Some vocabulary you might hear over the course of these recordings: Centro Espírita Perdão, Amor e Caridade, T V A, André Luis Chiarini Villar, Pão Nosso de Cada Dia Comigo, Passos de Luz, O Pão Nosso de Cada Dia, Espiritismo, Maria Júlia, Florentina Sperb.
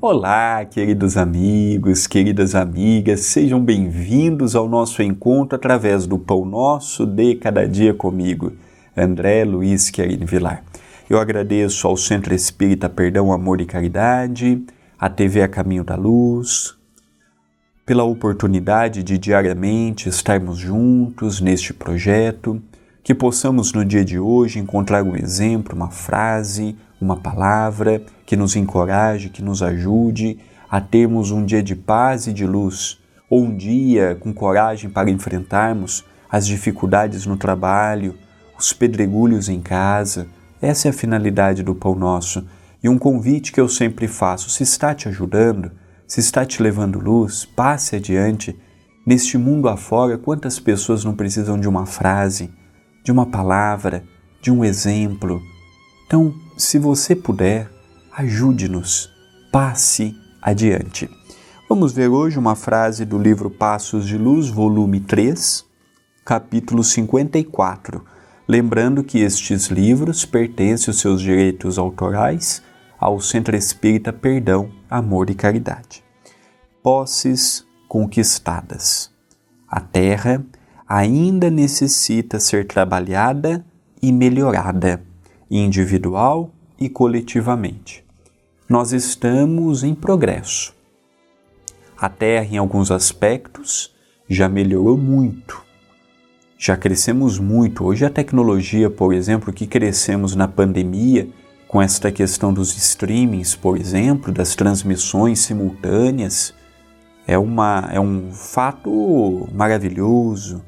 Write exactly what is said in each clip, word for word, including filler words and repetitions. Olá, queridos amigos, queridas amigas, sejam bem-vindos ao nosso encontro através do Pão Nosso de Cada Dia Comigo, André Luis Chiarini Villar. Eu agradeço ao Centro Espírita Perdão, Amor e Caridade, à T V A Caminho da Luz, pela oportunidade de diariamente estarmos juntos neste projeto, que possamos no dia de hoje encontrar um exemplo, uma frase, uma palavra que nos encoraje, que nos ajude a termos um dia de paz e de luz, ou um dia com coragem para enfrentarmos as dificuldades no trabalho, os pedregulhos em casa. Essa é a finalidade do Pão Nosso. E um convite que eu sempre faço, se está te ajudando, se está te levando luz, passe adiante. Neste mundo afora, quantas pessoas não precisam de uma frase, de uma palavra, de um exemplo. Então, se você puder, ajude-nos, passe adiante. Vamos ver hoje uma frase do livro Passos de Luz, volume três, capítulo cinquenta e quatro. Lembrando que estes livros pertencem aos seus direitos autorais ao Centro Espírita Perdão, Amor e Caridade. Posses conquistadas. A terra ainda necessita ser trabalhada e melhorada, individual e coletivamente. Nós estamos em progresso. A terra, em alguns aspectos, já melhorou muito. Já crescemos muito. Hoje a tecnologia, por exemplo, que crescemos na pandemia, com esta questão dos streamings, por exemplo, das transmissões simultâneas, é, uma, é um fato maravilhoso.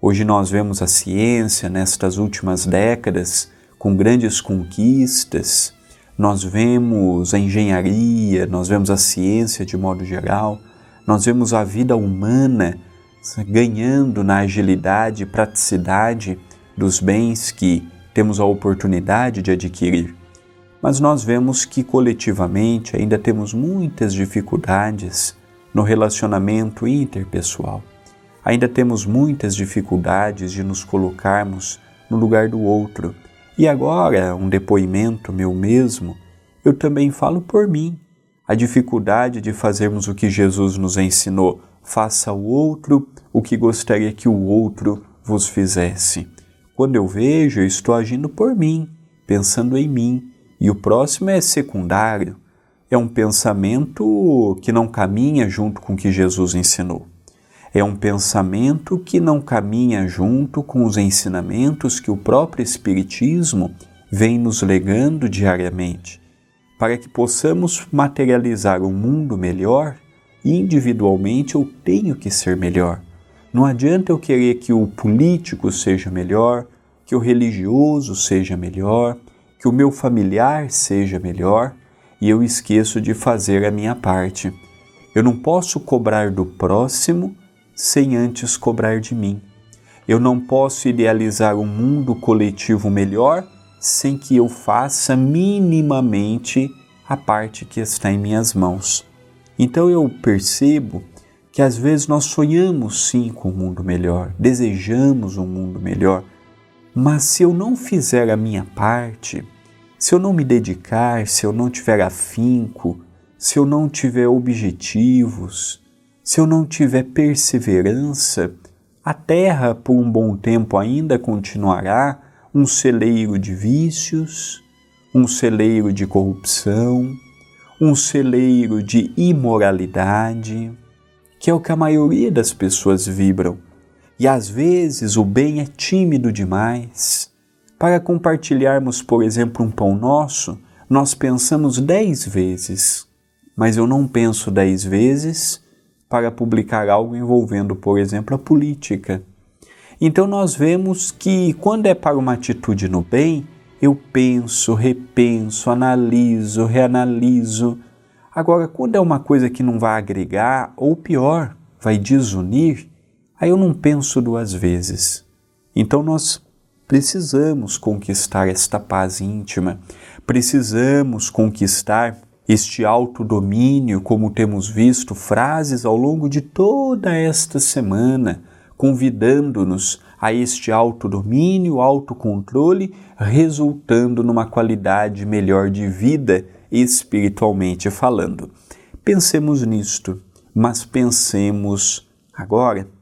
Hoje nós vemos a ciência, nestas últimas décadas, com grandes conquistas. Nós vemos a engenharia, nós vemos a ciência de modo geral, nós vemos a vida humana ganhando na agilidade e praticidade dos bens que temos a oportunidade de adquirir. Mas nós vemos que coletivamente ainda temos muitas dificuldades no relacionamento interpessoal. Ainda temos muitas dificuldades de nos colocarmos no lugar do outro. E agora, um depoimento meu mesmo, eu também falo por mim. A dificuldade de fazermos o que Jesus nos ensinou, faça ao outro o que gostaria que o outro vos fizesse. Quando eu vejo, eu estou agindo por mim, pensando em mim. E o próximo é secundário, é um pensamento que não caminha junto com o que Jesus ensinou. É um pensamento que não caminha junto com os ensinamentos que o próprio Espiritismo vem nos legando diariamente, para que possamos materializar um mundo melhor. Individualmente eu tenho que ser melhor. Não adianta eu querer que o político seja melhor, que o religioso seja melhor, que o meu familiar seja melhor e eu esqueço de fazer a minha parte. Eu não posso cobrar do próximo sem antes cobrar de mim. Eu não posso idealizar um mundo coletivo melhor sem que eu faça minimamente a parte que está em minhas mãos. Então eu percebo que às vezes nós sonhamos sim com um mundo melhor, desejamos um mundo melhor, mas se eu não fizer a minha parte, se eu não me dedicar, se eu não tiver afinco, se eu não tiver objetivos, se eu não tiver perseverança, a terra por um bom tempo ainda continuará um celeiro de vícios, um celeiro de corrupção, um celeiro de imoralidade, que é o que a maioria das pessoas vibram. E às vezes o bem é tímido demais. Para compartilharmos, por exemplo, um pão nosso, nós pensamos dez vezes, mas eu não penso dez vezes para publicar algo envolvendo, por exemplo, a política. Então nós vemos que quando é para uma atitude no bem, eu penso, repenso, analiso, reanaliso. Agora, quando é uma coisa que não vai agregar, ou pior, vai desunir, aí eu não penso duas vezes. Então nós precisamos conquistar esta paz íntima, precisamos conquistar este autodomínio, como temos visto frases ao longo de toda esta semana, convidando-nos a este autodomínio, autocontrole, resultando numa qualidade melhor de vida espiritualmente falando. Pensemos nisto, mas pensemos agora